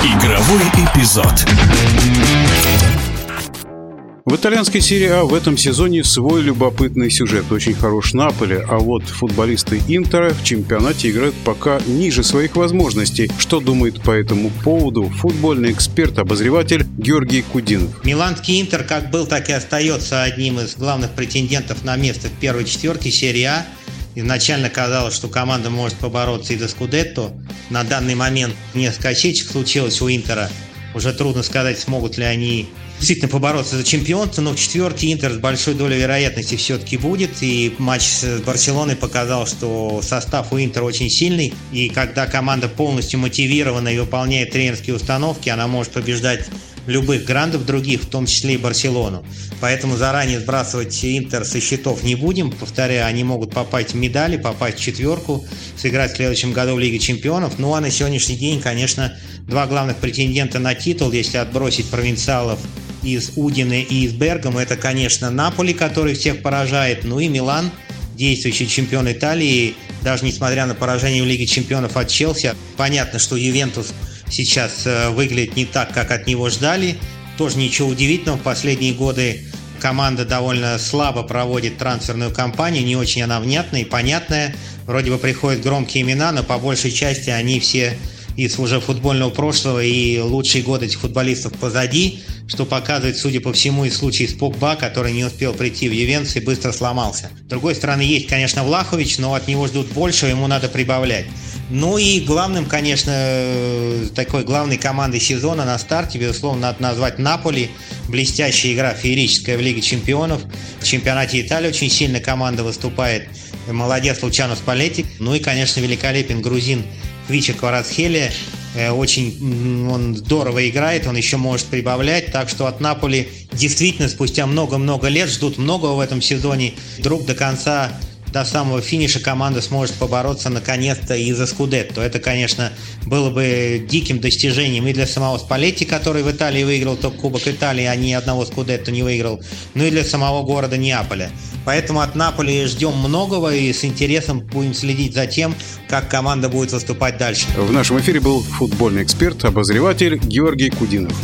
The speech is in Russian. Игровой эпизод. В итальянской серии А в этом сезоне свой любопытный сюжет. Очень хорош Наполи, а вот футболисты Интера в чемпионате играют пока ниже своих возможностей. Что думает по этому поводу футбольный эксперт-обозреватель Георгий Кудинов? Миланский Интер как был, так и остается одним из главных претендентов на место в первой четверке серии А. Изначально казалось, что команда может побороться и до Скудетто. На данный момент несколько очечек случилось у Интера. Уже трудно сказать, смогут ли они действительно побороться за чемпионство, но в четверке Интер с большой долей вероятности все-таки будет. И матч с Барселоной показал, что состав у Интера очень сильный. И когда команда полностью мотивирована и выполняет тренерские установки, она может побеждать любых грандов других, в том числе и Барселону. Поэтому заранее сбрасывать Интер со счетов не будем. Повторяю, они могут попасть в медали, попасть в четверку, сыграть в следующем году в Лиге Чемпионов. Ну а на сегодняшний день, конечно, два главных претендента на титул, если отбросить провинциалов из Удине и из Бергамо, это, конечно, Наполи, который всех поражает, ну и Милан, действующий чемпион Италии, даже несмотря на поражение в Лиге Чемпионов от Челси. Понятно, что Ювентус сейчас выглядит не так, как от него ждали. Тоже ничего удивительного. В последние годы команда довольно слабо проводит трансферную кампанию. Не очень она внятная и понятная. Вроде бы приходят громкие имена, но по большей части они все из уже футбольного прошлого, и лучшие годы этих футболистов позади, что показывает, судя по всему, и случай с Погба, который не успел прийти в Ювентус и быстро сломался. С другой стороны, есть, конечно, Влахович, но от него ждут больше, ему надо прибавлять. Ну и главным, конечно, такой главной командой сезона на старте, безусловно, надо назвать Наполи. Блестящая игра, феерическая в Лиге Чемпионов. В чемпионате Италии очень сильно команда выступает. Молодец Лучано Спалетти. Ну и, конечно, великолепен грузин Квичи Кварацхелия. Очень он здорово играет, он еще может прибавлять. Так что от Наполи действительно спустя много-много лет ждут многого в этом сезоне. Вдруг до конца, до самого финиша команда сможет побороться наконец-то и за Скудетто. Это, конечно, было бы диким достижением и для самого Спалетти, который в Италии выиграл только Кубок Италии, а ни одного Скудетто не выиграл, ну и для самого города Неаполя. Поэтому от Наполи ждем многого и с интересом будем следить за тем, как команда будет выступать дальше. В нашем эфире был футбольный эксперт, обозреватель Георгий Кудинов.